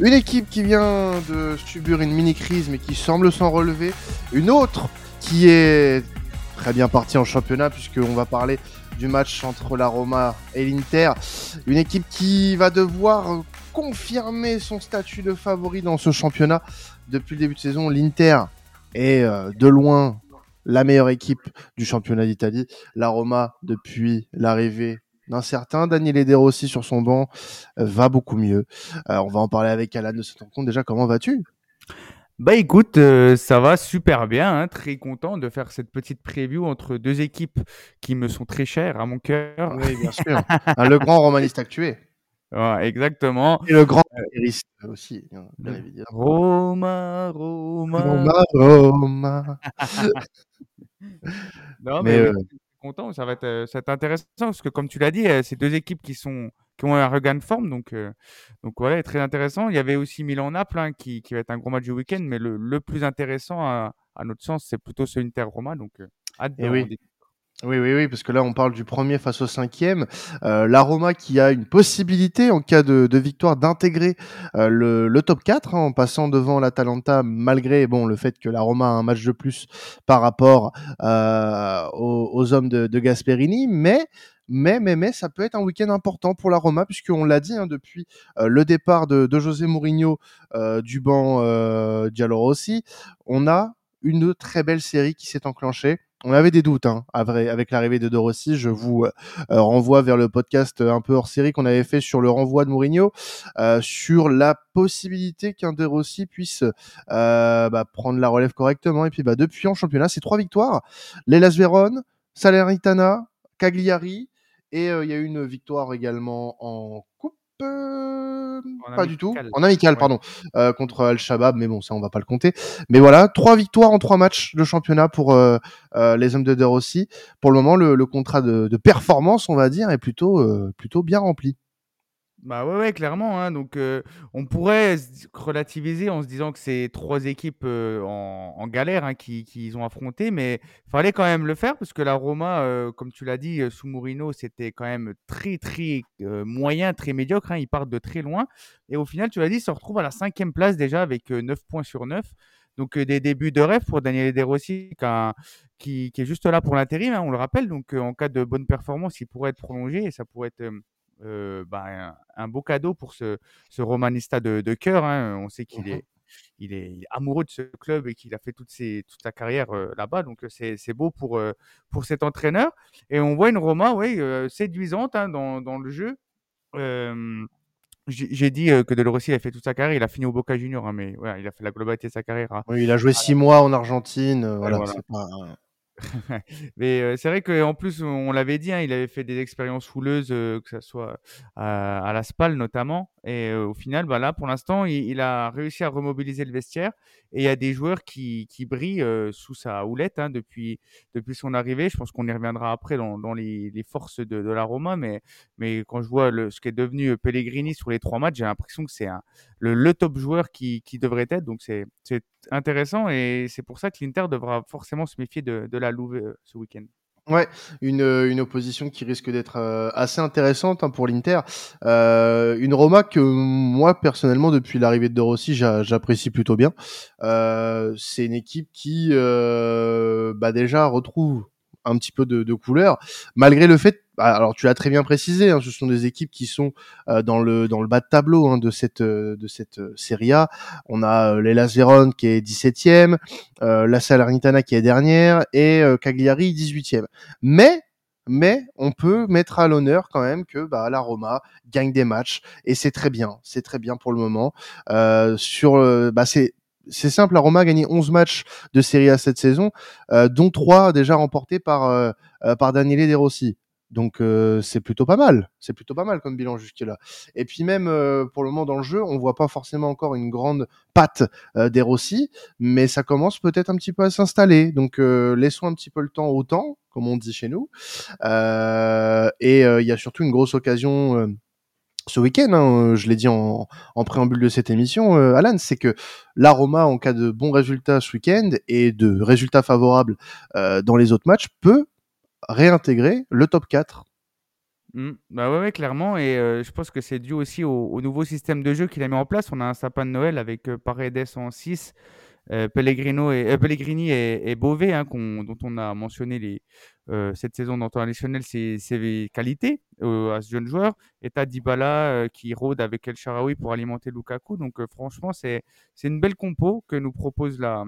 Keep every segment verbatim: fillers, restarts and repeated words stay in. Une équipe qui vient de subir une mini-crise mais qui semble s'en relever. Une autre qui est très bien partie en championnat puisqu'on va parler du match entre la Roma et l'Inter. Une équipe qui va devoir confirmer son statut de favori dans ce championnat. Depuis le début de saison, l'Inter est de loin la meilleure équipe du championnat d'Italie. La Roma, depuis l'arrivée d'un certain Daniele De Rossi sur son banc, va beaucoup mieux. Euh, on va en parler avec Alan de cette rencontre. Déjà, comment vas-tu ? Bah écoute, euh, ça va super bien, hein, très content de faire cette petite preview entre deux équipes qui me sont très chères à mon cœur. Oui, bien sûr. Le grand romaniste actuel. Ouais, exactement. Et le grand périste aussi. Bien évidemment. Roma, Roma, Roma, Roma. Non, mais, mais euh... content, ça va être, ça va être intéressant parce que comme tu l'as dit, c'est deux équipes qui sont qui ont un regain de forme, donc euh, donc voilà, très intéressant. Il y avait aussi Milan-Naples hein, qui qui va être un gros match du week-end, mais le, le plus intéressant à, à notre sens, c'est plutôt ce Inter-Roma, donc euh, hâte de oui. Des... oui, oui, oui, parce que là on parle du premier face au cinquième. Euh, la Roma qui a une possibilité en cas de, de victoire d'intégrer euh, le, le top quatre hein, en passant devant l'Atalanta, malgré bon le fait que la Roma a un match de plus par rapport euh, aux, aux hommes de, de Gasperini, mais Mais, mais, mais, ça peut être un week-end important pour la Roma, puisqu'on l'a dit hein, depuis euh, le départ de, de José Mourinho euh, du banc euh, Giallorossi, on a une très belle série qui s'est enclenchée. On avait des doutes hein, avec l'arrivée de De Rossi. Je vous euh, renvoie vers le podcast un peu hors série qu'on avait fait sur le renvoi de Mourinho, euh, sur la possibilité qu'un De Rossi puisse euh, bah, prendre la relève correctement. Et puis bah, depuis en championnat, c'est trois victoires. L'Hellas Vérone, Salernitana, Cagliari. Et il euh, y a eu une victoire également en coupe, euh, en pas amical. du tout, en amical, ouais. pardon, euh, contre El Shaarawy, mais bon, ça on va pas le compter. Mais voilà, trois victoires en trois matchs de championnat pour euh, euh, les hommes de De Rossi. Pour le moment, le, le contrat de, de performance, on va dire, est plutôt, euh, plutôt bien rempli. Bah ouais, ouais clairement. Hein. Donc, euh, on pourrait relativiser en se disant que c'est trois équipes euh, en, en galère hein, qui, qui ils ont affronté, mais il fallait quand même le faire parce que la Roma, euh, comme tu l'as dit, euh, sous Mourinho, c'était quand même très, très euh, moyen, très médiocre. Hein. Ils partent de très loin. Et au final, tu l'as dit, ils se retrouvent à la cinquième place déjà avec euh, neuf points sur neuf. Donc, euh, des débuts de rêve pour Daniele De Rossi qui, qui est juste là pour l'intérim, hein, on le rappelle. Donc, euh, en cas de bonne performance, il pourrait être prolongé et ça pourrait être... Euh, Euh, bah, un, un beau cadeau pour ce, ce romanista de, de cœur. Hein. On sait qu'il mmh. est, il est, il est amoureux de ce club et qu'il a fait toute, ses, toute sa carrière euh, là-bas. Donc, c'est, c'est beau pour, euh, pour cet entraîneur. Et on voit une Roma ouais, euh, séduisante hein, dans, dans le jeu. Euh, j'ai, j'ai dit euh, que De Rossi a fait toute sa carrière. Il a fini au Boca Junior, hein, mais ouais, il a fait la globalité de sa carrière. Hein. Oui, il a joué six mois en Argentine. Euh, voilà, voilà. C'est pas... mais euh, c'est vrai qu'en plus on l'avait dit hein, il avait fait des expériences fouleuses euh, que ce soit à, à la Spal notamment et euh, au final bah là pour l'instant il, il a réussi à remobiliser le vestiaire et il y a des joueurs qui, qui brillent euh, sous sa houlette hein, depuis, depuis son arrivée. Je pense qu'on y reviendra après dans, dans les, les forces de, de la Roma mais, mais quand je vois le, ce qu'est devenu Pellegrini sur les trois matchs, j'ai l'impression que c'est un, le, le top joueur qui, qui devrait être, donc c'est, c'est intéressant et c'est pour ça que l'Inter devra forcément se méfier de, de la Louve ce week-end. Ouais, une, une opposition qui risque d'être assez intéressante hein, pour l'Inter. Euh, une Roma que moi, personnellement, depuis l'arrivée de De Rossi, j'a, j'apprécie plutôt bien. Euh, c'est une équipe qui euh, bah déjà retrouve un petit peu de, de couleur, malgré le fait, alors tu l'as très bien précisé, hein, ce sont des équipes qui sont euh, dans le dans le bas de tableau hein, de cette euh, de cette euh, Serie A. On a euh, l'Hellas Vérone qui est dix-septième, euh, la Salernitana qui est dernière et euh, Cagliari dix-huitième. Mais mais on peut mettre à l'honneur quand même que bah la Roma gagne des matchs et c'est très bien, c'est très bien pour le moment. Euh, sur euh, bah c'est C'est simple, la Roma a gagné onze matchs de Serie A cette saison, euh, dont trois déjà remportés par, euh, par Daniele De Rossi. Donc euh, c'est plutôt pas mal, c'est plutôt pas mal comme bilan jusque-là. Et puis même euh, pour le moment dans le jeu, on voit pas forcément encore une grande patte euh, De Rossi, mais ça commence peut-être un petit peu à s'installer. Donc euh, laissons un petit peu le temps au temps, comme on dit chez nous. Euh, et il euh, y a surtout une grosse occasion... Euh, ce week-end, hein, je l'ai dit en, en préambule de cette émission, euh, Alan, c'est que la Roma, en cas de bons résultats ce week-end et de résultats favorables euh, dans les autres matchs, peut réintégrer le top quatre. Mm. Bah ouais, ouais, clairement. Et euh, je pense que c'est dû aussi au, au nouveau système de jeu qu'il a mis en place. On a un sapin de Noël avec euh, Paredes en six, euh, Pellegrino et, euh, Pellegrini et, et Bové, hein, qu'on- dont on a mentionné les, euh, cette saison dans temps additionnel ses, ses qualités euh, à ce jeune joueur. Et t'as Dybala euh, qui rôde avec El Shaarawy pour alimenter Lukaku. Donc euh, franchement, c'est c'est une belle compo que nous propose la,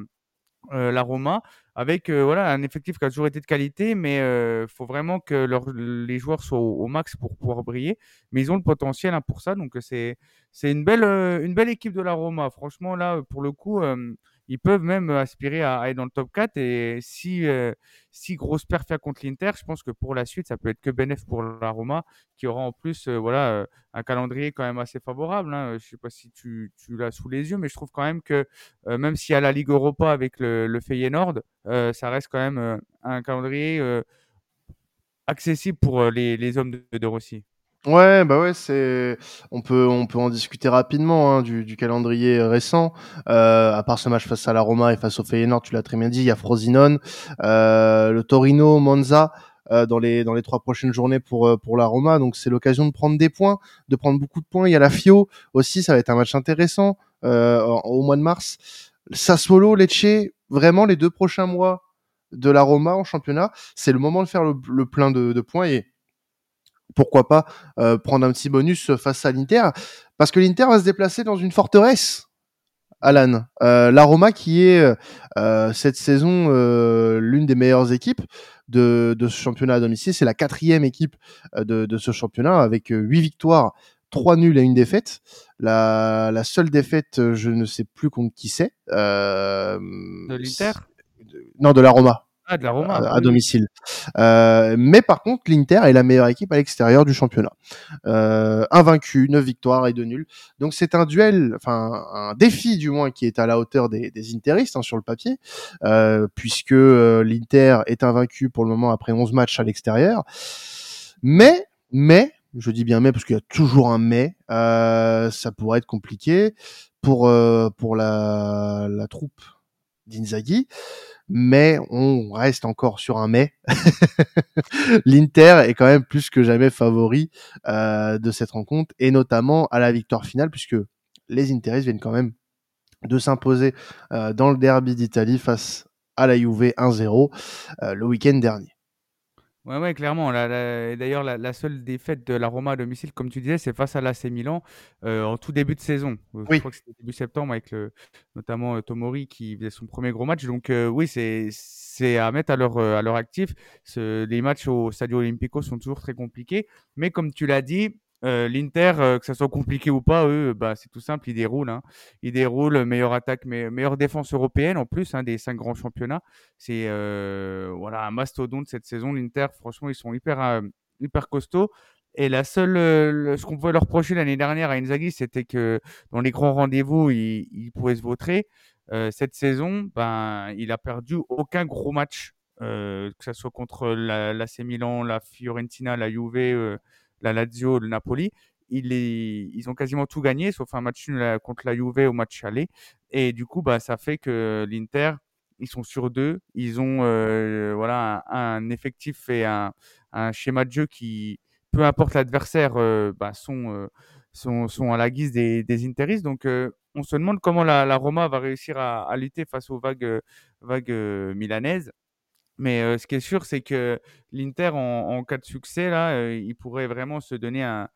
euh, la Roma, avec euh, voilà, un effectif qui a toujours été de qualité, mais il faut vraiment que leur- les joueurs soient au, au max pour pouvoir briller. Mais ils ont le potentiel, hein, pour ça, donc euh, c'est c'est une belle, euh, une belle équipe de la Roma. Franchement, là, euh, pour le coup, euh, ils peuvent même euh, aspirer à, à être dans le top quatre. Et si, euh, si grosse perfia contre l'Inter, je pense que pour la suite, ça peut être que bénéf pour la Roma, qui aura en plus euh, voilà, euh, un calendrier quand même assez favorable, hein. Je sais pas si tu, tu l'as sous les yeux, mais je trouve quand même que euh, même s'il y a la Ligue Europa avec le, le Feyenoord, euh, ça reste quand même euh, un calendrier euh, accessible pour euh, les, les hommes de, de Rossi. Ouais, bah ouais, c'est on peut on peut en discuter rapidement, hein, du, du calendrier récent. Euh, à part ce match face à la Roma et face au Feyenoord, tu l'as très bien dit, il y a Frosinone, euh, le Torino, Monza euh, dans les dans les trois prochaines journées pour euh, pour la Roma. Donc c'est l'occasion de prendre des points, de prendre beaucoup de points. Il y a la Fio aussi, ça va être un match intéressant euh, en- au mois de mars. Sassuolo, Lecce, vraiment les deux prochains mois de la Roma en championnat, c'est le moment de faire le, le plein de, de points et pourquoi pas euh, prendre un petit bonus face à l'Inter, parce que l'Inter va se déplacer dans une forteresse, Alan. Euh, la Roma qui est euh, cette saison euh, l'une des meilleures équipes de, de ce championnat à domicile. C'est la quatrième équipe euh, de, de ce championnat avec euh, huit victoires, trois nuls et une défaite. La, la seule défaite, euh, je ne sais plus contre qui c'est. Euh, De l'Inter? c'est- Non, de la Roma Ah, de la Roma, à, bah à oui, oui. domicile. Euh, mais par contre, l'Inter est la meilleure équipe à l'extérieur du championnat, euh, invaincu, neuf victoires et deux nuls. Donc c'est un duel, enfin un défi du moins qui est à la hauteur des, des interistes, hein, sur le papier, euh, puisque euh, l'Inter est invaincu pour le moment après onze matchs à l'extérieur. Mais, mais, je dis bien mais parce qu'il y a toujours un mais, euh, ça pourrait être compliqué pour, euh, pour la, la troupe d'Inzaghi, mais on reste encore sur un mais. L'Inter est quand même plus que jamais favori euh, de cette rencontre, et notamment à la victoire finale, puisque les Interistes viennent quand même de s'imposer euh, dans le derby d'Italie face à la Juve un zéro euh, le week-end dernier. Ouais, ouais, clairement. La- la- et d'ailleurs, la, la seule défaite de la Roma à domicile, comme tu disais, c'est face à l'A C Milan euh, en tout début de saison. Euh, Je Oui, crois que c'était début septembre avec le, notamment euh, Tomori qui faisait son premier gros match. Donc euh, oui, c'est c'est à mettre à leur euh, à leur actif. Ce- les matchs au Stadio Olimpico sont toujours très compliqués. Mais comme tu l'as dit, euh, l'Inter, euh, que ça soit compliqué ou pas, eux, bah c'est tout simple, ils déroulent, hein. Ils déroulent, euh, meilleure attaque, mais meilleure défense européenne en plus, hein, des cinq grands championnats. C'est euh, voilà, un mastodonte cette saison. L'Inter, franchement, ils sont hyper, euh, hyper costauds. Et la seule, euh, le- ce qu'on pouvait leur reprocher l'année dernière à Inzaghi, c'était que dans les grands rendez-vous, ils il pouvaient se vautrer. Euh, cette saison, ben, il a perdu aucun gros match, euh, que ce soit contre la, l'A C Milan, la Fiorentina, la Juve, euh, la Lazio, le Napoli. Il les- ils ont quasiment tout gagné, sauf un match nul euh, contre la Juve au match aller. Et du coup, bah, ça fait que l'Inter, ils sont sur deux. Ils ont euh, voilà un, un effectif et un, un schéma de jeu qui, peu importe l'adversaire, euh, bah, sont, euh, sont, sont à la guise des, des Interistes. Donc, euh, on se demande comment la, la Roma va réussir à, à lutter face aux vagues, euh, vagues euh, milanaises. Mais euh, ce qui est sûr, c'est que l'Inter, en, en cas de succès, là, euh, il pourrait vraiment se donner un-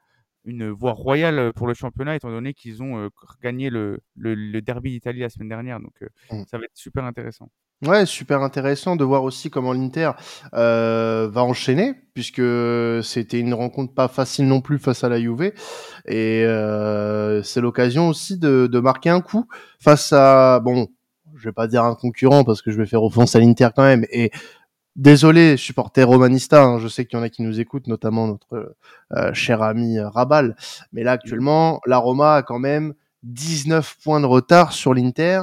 une voie royale pour le championnat, étant donné qu'ils ont euh, gagné le, le- le derby d'Italie la semaine dernière. Donc, euh, Mm. ça va être super intéressant. Ouais, super intéressant de voir aussi comment l'Inter euh, va enchaîner, puisque c'était une rencontre pas facile non plus face à la Juve, et euh, c'est l'occasion aussi de, de marquer un coup face à, bon, je vais pas dire un concurrent parce que je vais faire offense à l'Inter quand même, et désolé, supporter romanista, hein, je sais qu'il y en a qui nous écoutent, notamment notre euh, cher ami euh, Rabal. Mais là, Mhm. actuellement, la Roma a quand même dix-neuf points de retard sur l'Inter.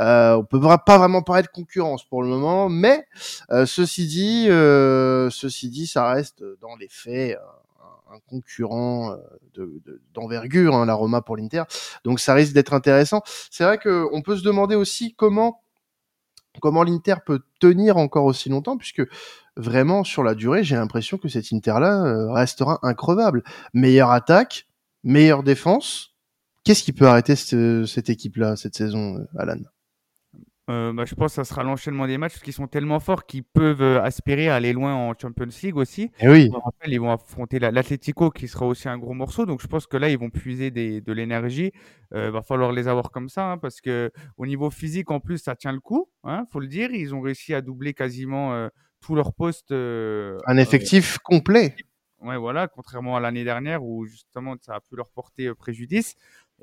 Euh, on peut vra- pas vraiment parler de concurrence pour le moment, mais euh, ceci dit, euh, ceci dit, ça reste euh, dans les faits euh, un concurrent euh, de- de- d'envergure, hein, la Roma pour l'Inter. Donc ça risque d'être intéressant. C'est vrai qu'on peut se demander aussi comment comment l'Inter peut tenir encore aussi longtemps, puisque vraiment, sur la durée, j'ai l'impression que cet Inter-là restera increvable. Meilleure attaque, meilleure défense. Qu'est-ce qui peut arrêter ce, cette équipe-là, cette saison, Alan ? Euh, bah, je pense que ça sera l'enchaînement des matchs qui sont tellement forts qu'ils peuvent euh, aspirer à aller loin en Champions League aussi. Et oui. Je me rappelle, ils vont affronter la, l'Atlético qui sera aussi un gros morceau. Donc je pense que là, ils vont puiser des, de l'énergie. Il euh, va falloir les avoir comme ça hein, parce qu'au niveau physique, en plus, ça tient le coup. Il hein, faut le dire. Ils ont réussi à doubler quasiment euh, tous leurs postes. Euh, un effectif euh, complet. Ouais, voilà, contrairement à l'année dernière où justement ça a pu leur porter euh, préjudice.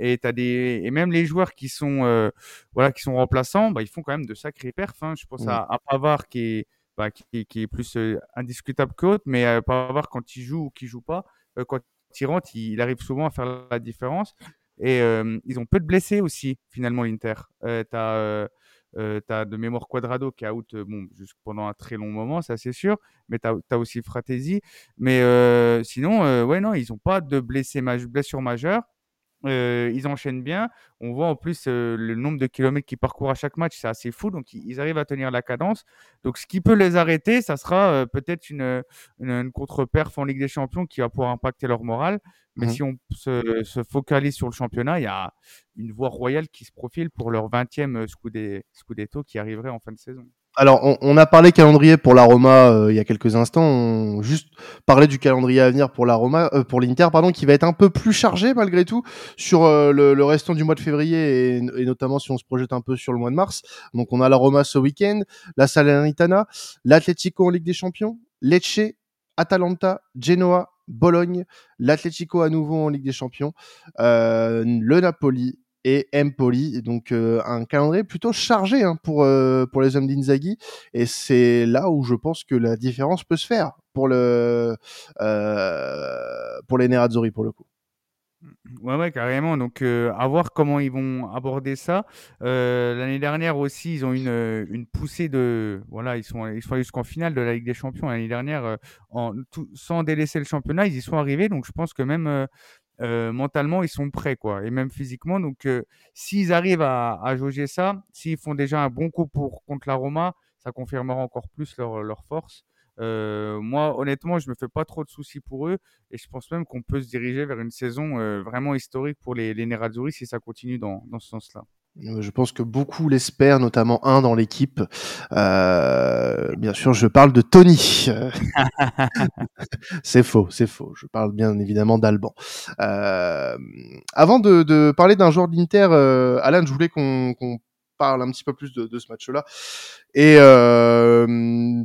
Et t'as des et même les joueurs qui sont euh, voilà qui sont remplaçants, bah ils font quand même de sacrés perfs. Hein. Je pense oui. à, à Pavard qui est bah qui, qui est plus euh, indiscutable que autre, mais euh, Pavard quand il joue ou qu'il joue pas, euh, quand il rentre, il, il arrive souvent à faire la différence. Et euh, ils ont peu de blessés aussi finalement l'Inter. Euh, t'as euh, Euh, t'as de mémoire Quadrado qui est out euh, bon, pendant un très long moment, ça c'est sûr, mais t'as, t'as aussi Fratesi, mais euh, sinon euh, ouais non ils ont pas de blessés ma- blessures majeures, euh, ils enchaînent bien, on voit en plus euh, le nombre de kilomètres qu'ils parcourent à chaque match, c'est assez fou, donc ils, ils arrivent à tenir la cadence, donc ce qui peut les arrêter ça sera euh, peut-être une, une, une contre-perf en Ligue des Champions qui va pouvoir impacter leur morale, mais mmh. si on se, se focalise sur le championnat, il y a une voie royale qui se profile pour leur vingtième Scudetto qui arriverait en fin de saison. Alors, on, on a parlé calendrier pour la Roma euh, il y a quelques instants. On juste parlé du calendrier à venir pour la Roma, euh, pour l'Inter, pardon, qui va être un peu plus chargé malgré tout sur euh, le, le restant du mois de février et, et notamment si on se projette un peu sur le mois de mars. Donc, on a la Roma ce week-end, la Salernitana, l'Atlético en Ligue des Champions, Lecce, Atalanta, Genoa, Bologne, l'Atlético à nouveau en Ligue des Champions, euh, le Napoli et Empoli. Donc euh, un calendrier plutôt chargé hein, pour, euh, pour les hommes d'Inzaghi. Et c'est là où je pense que la différence peut se faire pour, le, euh, pour les Nerazzurri pour le coup. Ouais, ouais, carrément. Donc, euh, à voir comment ils vont aborder ça. Euh, l'année dernière aussi, ils ont une une poussée de voilà, ils sont ils sont allés jusqu'en finale de la Ligue des Champions l'année dernière, en tout, sans délaisser le championnat, ils y sont arrivés. Donc, je pense que même euh, euh, mentalement, ils sont prêts, quoi, et même physiquement. Donc, euh, s'ils arrivent à, à jauger ça, s'ils font déjà un bon coup pour contre la Roma, ça confirmera encore plus leur leur force. Euh, moi, honnêtement, je me fais pas trop de soucis pour eux et je pense même qu'on peut se diriger vers une saison euh, vraiment historique pour les, les Nerazzurri si ça continue dans, dans ce sens-là. Je pense que beaucoup l'espèrent, notamment un dans l'équipe. Euh, bien sûr, je parle de Tony. c'est faux, c'est faux. Je parle bien évidemment d'Alban. Euh, avant de, de parler d'un joueur de l'Inter, euh, Alan, je voulais qu'on... qu'on parle un petit peu plus de, de ce match-là et euh,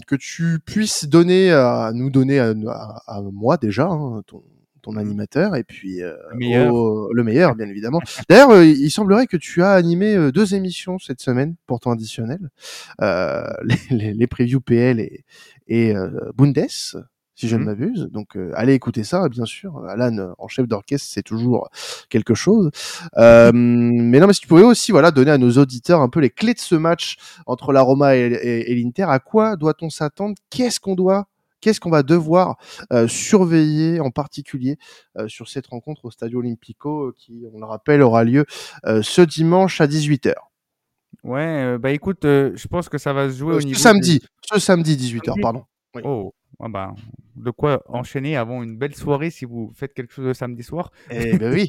que tu puisses donner à nous donner à, à, à moi déjà hein, ton, ton animateur et puis euh, le, meilleur. Au, le meilleur bien évidemment. D'ailleurs, euh, il semblerait que tu as animé euh, deux émissions cette semaine pour Temps Additionnel, euh, les, les, les previews P L et, et euh, Bundes. Si je ne m'abuse. Donc, euh, allez écouter ça, bien sûr. Alan, en chef d'orchestre, c'est toujours quelque chose. Euh, mais non, mais si tu pouvais aussi, voilà, donner à nos auditeurs un peu les clés de ce match entre la Roma et, et, et l'Inter. À quoi doit-on s'attendre? Qu'est-ce qu'on doit, qu'est-ce qu'on va devoir euh, surveiller en particulier euh, sur cette rencontre au Stadio Olimpico, euh, qui, on le rappelle, aura lieu euh, ce dimanche à dix-huit heures. Ouais, euh, bah écoute, euh, je pense que ça va se jouer euh, au niveau. Ce samedi, du... ce samedi dix-huit heures, pardon. Oui. Oh. Ah bah, de quoi enchaîner avant une belle soirée si vous faites quelque chose le samedi soir. Eh ben oui.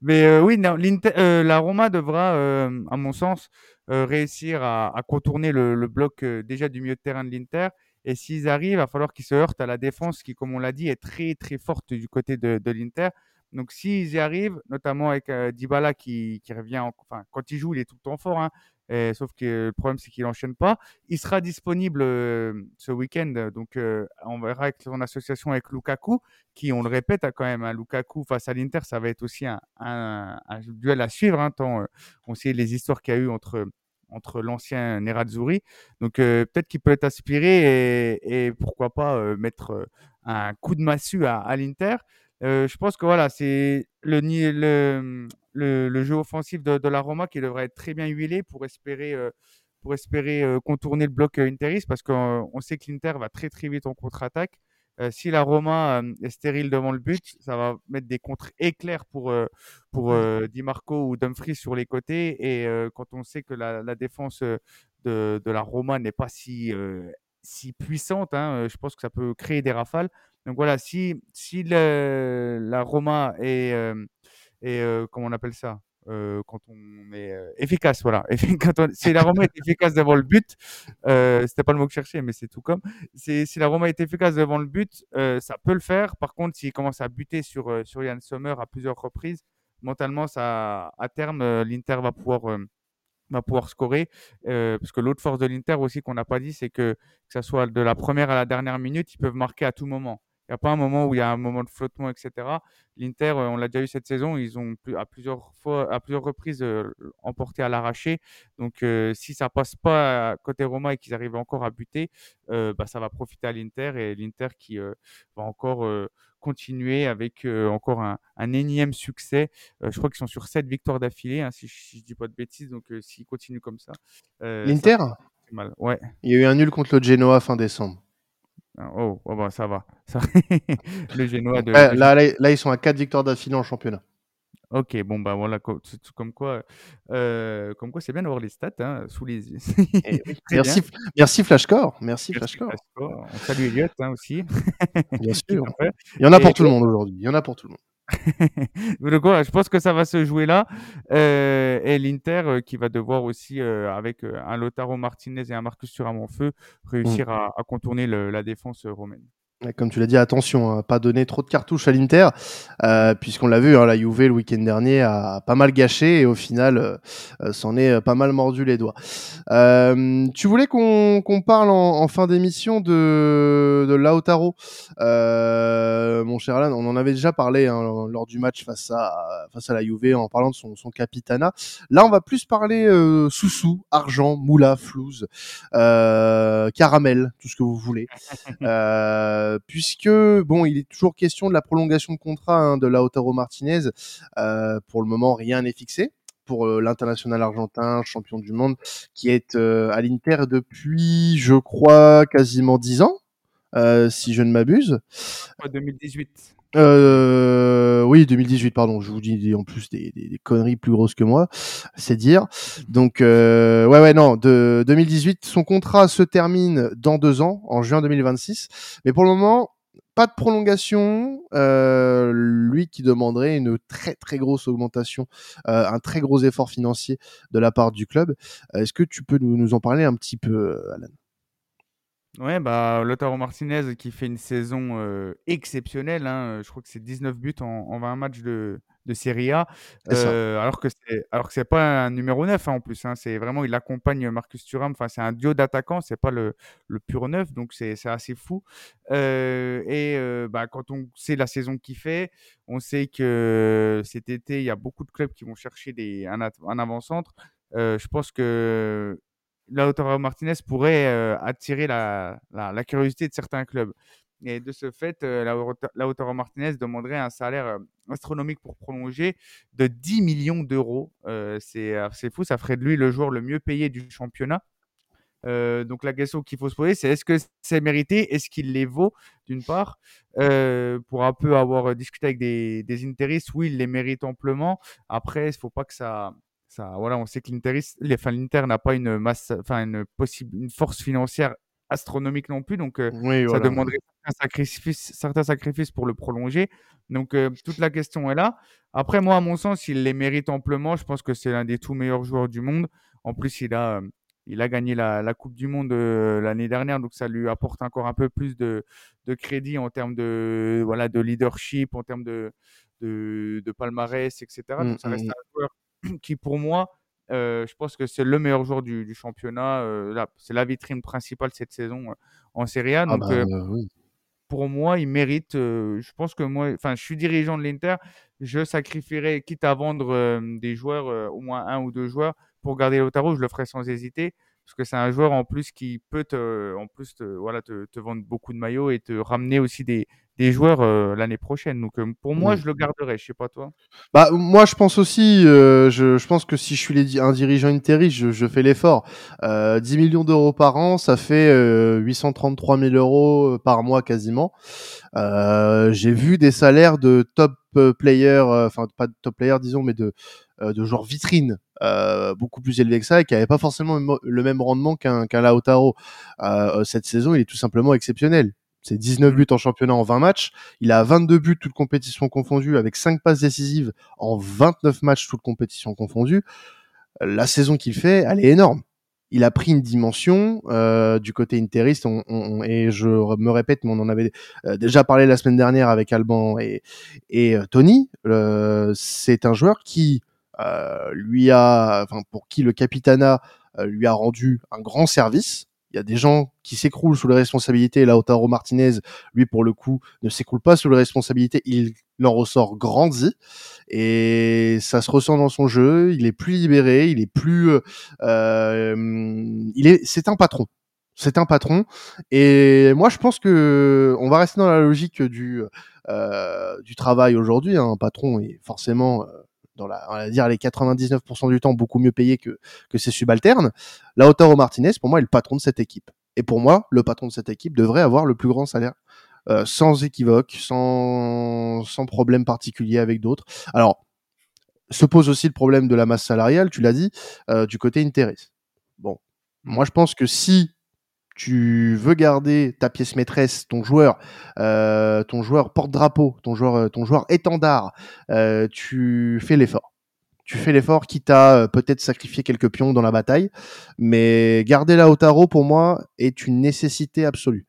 Mais euh, oui, non, euh, la Roma devra, euh, à mon sens, euh, réussir à, à contourner le, le bloc euh, déjà du milieu de terrain de l'Inter. Et s'ils arrivent, il va falloir qu'ils se heurtent à la défense qui, comme on l'a dit, est très très forte du côté de, de l'Inter. Donc s'ils y arrivent, notamment avec euh, Dybala qui, qui revient, en, enfin quand il joue, il est tout le temps fort, hein. Et, sauf que euh, le problème c'est qu'il enchaîne pas. Il sera disponible euh, ce week-end, donc euh, on verra avec son association avec Lukaku, qui on le répète a quand même hein, Lukaku face à l'Inter, ça va être aussi un, un, un duel à suivre. Hein, tant euh, on sait les histoires qu'il y a eu entre entre l'ancien Nerazzurri, donc euh, peut-être qu'il peut être aspiré et, et pourquoi pas euh, mettre un coup de massue à, à l'Inter. Euh, je pense que voilà, c'est le, le, le, le jeu offensif de, de la Roma qui devrait être très bien huilé pour espérer, euh, pour espérer euh, contourner le bloc euh, interiste, parce qu'on on sait que l'Inter va très très vite en contre-attaque. Euh, si la Roma euh, est stérile devant le but, ça va mettre des contres éclairs pour, euh, pour euh, Di Marco ou Dumfries sur les côtés. Et euh, quand on sait que la, la défense euh, de, de la Roma n'est pas si, euh, si puissante. Hein. Je pense que ça peut créer des rafales. Donc voilà, si, si le, la Roma est, euh, est euh, comment on appelle ça euh, quand on est euh, efficace, voilà. Quand on, si la Roma est efficace devant le but, euh, c'était pas le mot que je cherchais, mais c'est tout comme. Si, si la Roma est efficace devant le but, euh, ça peut le faire. Par contre, s'il commence à buter sur, euh, sur Yann Sommer à plusieurs reprises, mentalement, ça, à terme, euh, l'Inter va pouvoir... Euh, va pouvoir scorer, euh, parce que l'autre force de l'Inter aussi qu'on n'a pas dit, c'est que que ça soit de la première à la dernière minute, ils peuvent marquer à tout moment. Il n'y a pas un moment où il y a un moment de flottement, et cetera. L'Inter, on l'a déjà eu cette saison, ils ont à plusieurs fois, à plusieurs reprises euh, emporté à l'arraché. Donc, euh, si ça passe pas côté Roma et qu'ils arrivent encore à buter, euh, bah, ça va profiter à l'Inter et l'Inter qui euh, va encore euh, continuer avec euh, encore un, un énième succès. Euh, je crois qu'ils sont sur sept victoires d'affilée, hein, si je si je dis pas de bêtises. Donc, euh, s'ils continuent comme ça, euh, l'Inter, ça, c'est mal. Ouais. Il y a eu un nul contre le Genoa fin décembre. Oh, oh bah ça va. Ça... le Genoa de... Là, là, là, ils sont à quatre victoires d'affilée en championnat. Ok, bon, bah voilà, comme quoi, euh, comme quoi c'est bien d'avoir les stats hein, sous les yeux. merci, merci Flashcore. Merci, merci Flashcore. Flashcore. On salue Elliot hein, aussi. Bien sûr. Il y en a pour et... tout le monde aujourd'hui. Il y en a pour tout le monde. Donc voilà, je pense que ça va se jouer là euh, et l'Inter euh, qui va devoir aussi euh, avec euh, un Lautaro Martinez et un Marcus Thuram en feu réussir mmh. à, à contourner le, la défense romaine. Comme tu l'as dit, attention, hein, pas donner trop de cartouches à l'Inter, euh, puisqu'on l'a vu, hein, la Juve le week-end dernier a pas mal gâché et au final, euh, s'en est pas mal mordu les doigts. Euh, tu voulais qu'on, qu'on parle en, en fin d'émission de, de Lautaro, euh, mon cher Alan, on en avait déjà parlé hein, lors du match face à face à la Juve en parlant de son, son capitana. Là, on va plus parler euh, sous-sous, argent, moula, flouze, euh, caramel, tout ce que vous voulez. Euh, Puisque, bon, il est toujours question de la prolongation de contrat hein, de Lautaro Martinez. Euh, pour le moment, rien n'est fixé pour euh, l'international argentin, champion du monde, qui est euh, à l'Inter depuis, je crois, quasiment dix ans, euh, si je ne m'abuse. deux mille dix-huit Euh, oui, deux mille dix-huit, pardon. Je vous dis en plus des, des, des conneries plus grosses que moi, c'est dire. Donc, euh, ouais, ouais, non. De deux mille dix-huit, son contrat se termine dans deux ans, en juin deux mille vingt-six. Mais pour le moment, pas de prolongation. Euh, lui qui demanderait une très très grosse augmentation, euh, un très gros effort financier de la part du club. Est-ce que tu peux nous, nous en parler un petit peu, Alan ? Ouais, bah, Lautaro Martinez qui fait une saison euh, exceptionnelle. Hein. Je crois que c'est dix-neuf buts en, en vingt matchs de, de Serie A. Euh, alors que c'est alors que c'est pas un numéro neuf hein, en plus. Hein. C'est vraiment, il accompagne Marcus Thuram. Enfin, c'est un duo d'attaquants. C'est pas le, le pur neuf. Donc, c'est, c'est assez fou. Euh, et euh, bah, quand on sait la saison qu'il fait, on sait que cet été, il y a beaucoup de clubs qui vont chercher des, un, un avant-centre. Euh, je pense que Lautaro Martinez pourrait euh, attirer la, la, la curiosité de certains clubs. Et de ce fait, euh, Lautaro Martinez demanderait un salaire astronomique pour prolonger de dix millions d'euros. Euh, c'est, c'est fou, ça ferait de lui le joueur le mieux payé du championnat. Euh, donc la question qu'il faut se poser, c'est est-ce que c'est mérité, est-ce qu'il les vaut d'une part, euh, pour un peu avoir discuté avec des, des interistes, oui, il les mérite amplement. Après, il ne faut pas que ça... Ça, voilà, on sait que l'Inter, enfin, l'Inter n'a pas une masse, enfin une possible, une force financière astronomique non plus, donc euh, oui, ça voilà. demanderait certains sacrifices, certains sacrifices pour le prolonger. Donc euh, toute la question est là. Après, moi, à mon sens, il les mérite amplement. Je pense que c'est l'un des tout meilleurs joueurs du monde. En plus, il a, euh, il a gagné la, la Coupe du Monde euh, l'année dernière, donc ça lui apporte encore un peu plus de, de crédit en termes de, voilà, de leadership, en termes de, de, de palmarès, et cetera. Donc ça reste mmh, mmh. un joueur qui pour moi, euh, je pense que c'est le meilleur joueur du, du championnat. Euh, là, c'est la vitrine principale cette saison euh, en Serie A. Donc, ah bah, euh, euh, oui. pour moi, il mérite. Euh, je pense que moi, enfin, je suis dirigeant de l'Inter, je sacrifierais, quitte à vendre euh, des joueurs, euh, au moins un ou deux joueurs, pour garder Lautaro, je le ferais sans hésiter. Parce que c'est un joueur en plus qui peut te, en plus te, voilà, te, te vendre beaucoup de maillots et te ramener aussi des, des joueurs euh, l'année prochaine. Donc euh, pour moi, je le garderai. Je sais pas toi. Bah moi, je pense aussi. Euh, je, je pense que si je suis les, un dirigeant Interi, je, je fais l'effort. Euh, dix millions d'euros par an, ça fait euh, huit cent trente-trois mille euros par mois quasiment. Euh, j'ai vu des salaires de top players, enfin euh, pas de top players disons, mais de euh, de joueurs vitrines euh, beaucoup plus élevés que ça et qui n'avaient pas forcément le même rendement qu'un, qu'un Lautaro. Euh, cette saison, il est tout simplement exceptionnel. C'est dix-neuf buts en championnat en vingt matchs. Il a vingt-deux buts, toutes compétitions confondues, avec cinq passes décisives en vingt-neuf matchs, toutes compétitions confondues. La saison qu'il fait, elle est énorme. Il a pris une dimension euh, du côté interiste, on, on, et je me répète, mais on en avait déjà parlé la semaine dernière avec Alban et, et euh, Tony. Euh, c'est un joueur qui euh, lui a, enfin pour qui le Capitana euh, lui a rendu un grand service. Il y a des gens qui s'écroulent sous les responsabilités. Lautaro Martinez, lui, pour le coup, ne s'écroule pas sous les responsabilités. Il en ressort grandi. Et ça se ressent dans son jeu. Il est plus libéré. Il est plus, euh, il est, c'est un patron. C'est un patron. Et moi, je pense que on va rester dans la logique du, euh, du travail aujourd'hui. Un patron est forcément, euh, dans la, on va dire les quatre-vingt-dix-neuf pour cent du temps, beaucoup mieux payé que, que ses subalternes. Lautaro Martinez, pour moi, est le patron de cette équipe. Et pour moi, le patron de cette équipe devrait avoir le plus grand salaire, euh, sans équivoque, sans, sans problème particulier avec d'autres. Alors, se pose aussi le problème de la masse salariale, tu l'as dit, euh, du côté Interis. Bon, moi, je pense que si tu veux garder ta pièce maîtresse, ton joueur, euh, ton joueur porte-drapeau, ton joueur, ton joueur étendard, euh, tu fais l'effort. Tu fais l'effort, quitte à euh, peut-être sacrifier quelques pions dans la bataille, mais garder Lautaro, pour moi, est une nécessité absolue.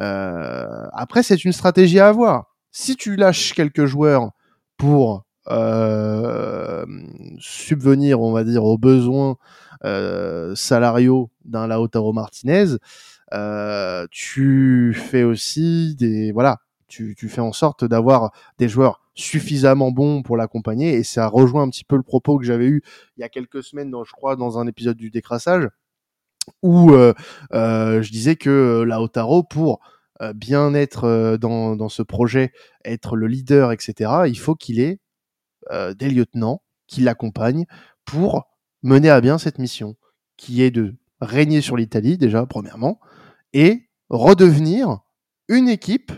Euh, après, c'est une stratégie à avoir. Si tu lâches quelques joueurs pour euh, subvenir, on va dire, aux besoins Euh, salariaux d'un Lautaro Martinez, euh, tu fais aussi des voilà, tu tu fais en sorte d'avoir des joueurs suffisamment bons pour l'accompagner, et ça rejoint un petit peu le propos que j'avais eu il y a quelques semaines, dans, je crois, dans un épisode du Décrassage, où euh, euh, je disais que Lautaro, pour euh, bien être euh, dans dans ce projet, être le leader, et cetera, il faut qu'il ait euh, des lieutenants qui l'accompagnent pour mener à bien cette mission, qui est de régner sur l'Italie, déjà, premièrement, et redevenir une équipe,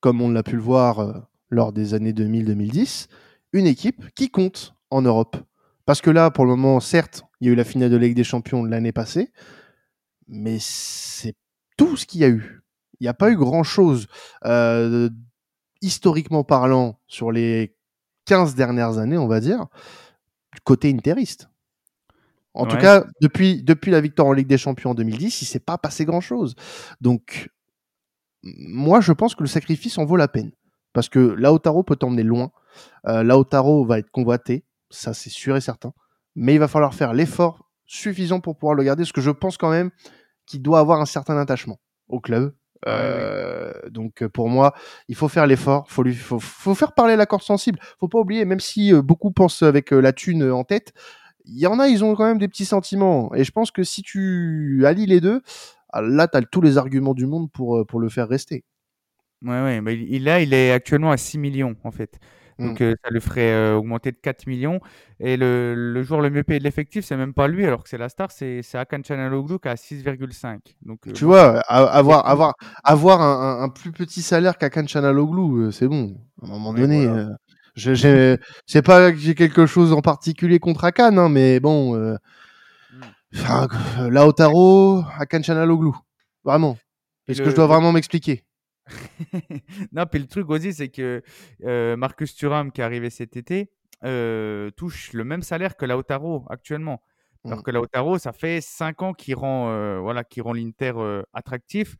comme on l'a pu le voir euh, lors des années deux mille à deux mille dix, une équipe qui compte en Europe. Parce que là, pour le moment, certes, il y a eu la finale de Ligue des Champions de l'année passée, mais c'est tout ce qu'il y a eu. Il n'y a pas eu grand-chose, euh, historiquement parlant, sur les quinze dernières années, on va dire, côté interiste. En ouais. tout cas, depuis, depuis la victoire en Ligue des Champions en deux mille dix, il ne s'est pas passé grand-chose. Donc, moi, je pense que le sacrifice en vaut la peine. Parce que Lautaro peut t'emmener loin. Euh, Lautaro va être convoité, ça c'est sûr et certain. Mais il va falloir faire l'effort suffisant pour pouvoir le garder, parce que je pense quand même qu'il doit avoir un certain attachement au club. Euh, ouais. Donc pour moi, il faut faire l'effort, faut lui, faut, faut faire parler la corde sensible. Faut pas oublier, même si euh, beaucoup pensent avec euh, la thune euh, en tête, il y en a, ils ont quand même des petits sentiments. Et je pense que si tu allies les deux, là, t'as tous les arguments du monde pour euh, pour le faire rester. Ouais, ouais. Bah, il, là, il est actuellement à six millions en fait. Donc mmh. euh, ça le ferait euh, augmenter de quatre millions. Et le le joueur le mieux payé de l'effectif, c'est même pas lui, alors que c'est la star, c'est c'est Akanchanaloglu qui a six virgule cinq. Donc euh, tu vois, avoir avoir avoir un, un plus petit salaire qu'Akanchanaloglu, c'est bon. À un moment oui, donné, voilà. euh, j'ai, j'ai c'est pas que j'ai quelque chose en particulier contre Akan, hein, mais bon, euh, mmh. Lautaro, Akanchanaloglu, vraiment. Est-ce le... que je dois vraiment m'expliquer? Non, puis le truc aussi, c'est que euh, Marcus Thuram, qui est arrivé cet été, euh, touche le même salaire que Lautaro actuellement. Alors mmh. que Lautaro, ça fait cinq ans qu'il rend, euh, voilà, qu'il rend l'Inter euh, attractif.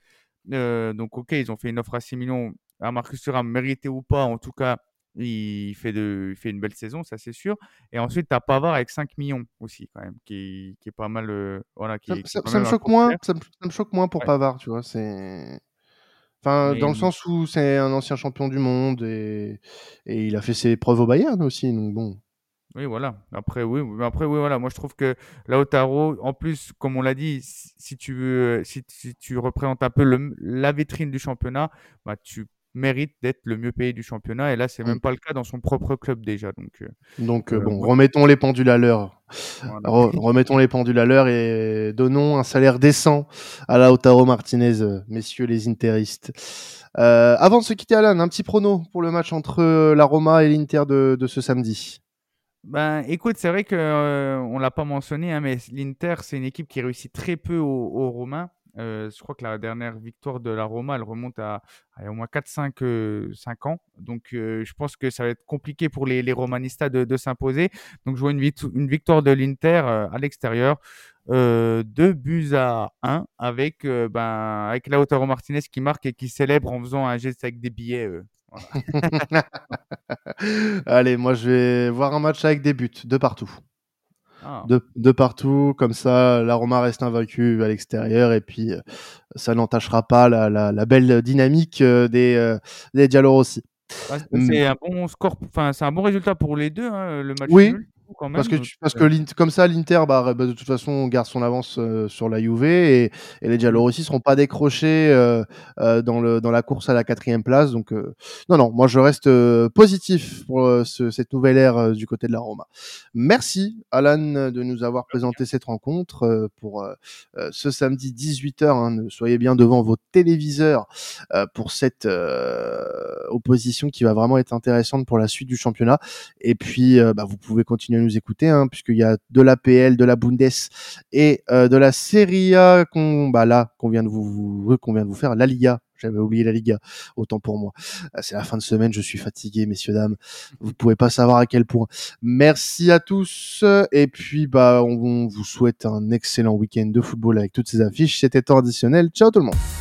Euh, donc, ok, ils ont fait une offre à six millions à Marcus Thuram, mérité ou pas, en tout cas, il fait, de, il fait une belle saison, ça c'est sûr. Et ensuite, tu as Pavard avec cinq millions aussi, quand même, qui, qui est pas mal. Euh, voilà, qui, ça, qui ça, pas ça, mal me choque moins, ça, me, ça me choque moins pour ouais. Pavard, tu vois. C'est. Enfin, mais... dans le sens où c'est un ancien champion du monde et, et il a fait ses preuves au Bayern aussi, donc bon. Oui, voilà. Après, oui, après, oui, voilà. Moi, je trouve que Lautaro, en plus, comme on l'a dit, si tu veux, si, si tu représentes un peu le, la vitrine du championnat, bah, tu mérites d'être le mieux payé du championnat. Et là, c'est mmh. même pas le cas dans son propre club déjà. Donc, euh, donc euh, bon, ouais. remettons les pendules à l'heure. Voilà. Re- remettons les pendules à l'heure et donnons un salaire décent à Lautaro Martinez, messieurs les interistes. Euh, avant de se quitter, Alan, un petit prono pour le match entre la Roma et l'Inter de, de ce samedi. Ben, écoute, c'est vrai qu'on euh, ne l'a pas mentionné, hein, mais l'Inter, c'est une équipe qui réussit très peu aux, aux Romains. Euh, je crois que la dernière victoire de la Roma, elle remonte à, à au moins quatre cinq euh, cinq ans. Donc, euh, je pense que ça va être compliqué pour les, les Romanistas de, de s'imposer. Donc, je vois une, vit- une victoire de l'Inter euh, à l'extérieur. Euh, deux buts à un avec, euh, ben, avec Lautaro Martinez qui marque et qui célèbre en faisant un geste avec des billets. Euh. Voilà. Allez, moi, je vais voir un match avec des buts, de partout. De, de partout, comme ça la Roma reste invaincue à l'extérieur et puis euh, ça n'entachera pas la, la, la belle dynamique euh, des, euh, des Giallorossi. Bah, c'est, hum. un bon score, c'est un bon résultat pour les deux, hein, le match oui. nul. Quand même, parce que, tu, parce que comme ça, l'Inter, bah, bah, de toute façon, garde son avance euh, sur la Juve et, et les Giallorossi ne seront pas décrochés euh, euh, dans, le, dans la course à la quatrième place. Donc, euh, non, non, moi je reste euh, positif pour euh, ce, cette nouvelle ère euh, du côté de la Roma. Merci, Alan, de nous avoir présenté cette rencontre euh, pour euh, ce samedi dix-huit heures. Hein, soyez bien devant vos téléviseurs euh, pour cette euh, opposition qui va vraiment être intéressante pour la suite du championnat. Et puis, euh, bah, vous pouvez continuer à nous écouter, hein, puisqu'il y a de l'A P L, de la Bundes et euh, de la Serie A qu'on, bah là, qu'on vient de vous, vous, qu'on vient de vous faire, la Liga. J'avais oublié la Liga, autant pour moi. C'est la fin de semaine, je suis fatigué, messieurs, dames. Vous pouvez pas savoir à quel point. Merci à tous. Et puis, bah, on, on vous souhaite un excellent week-end de football avec toutes ces affiches. C'était Temps Additionnel. Ciao tout le monde.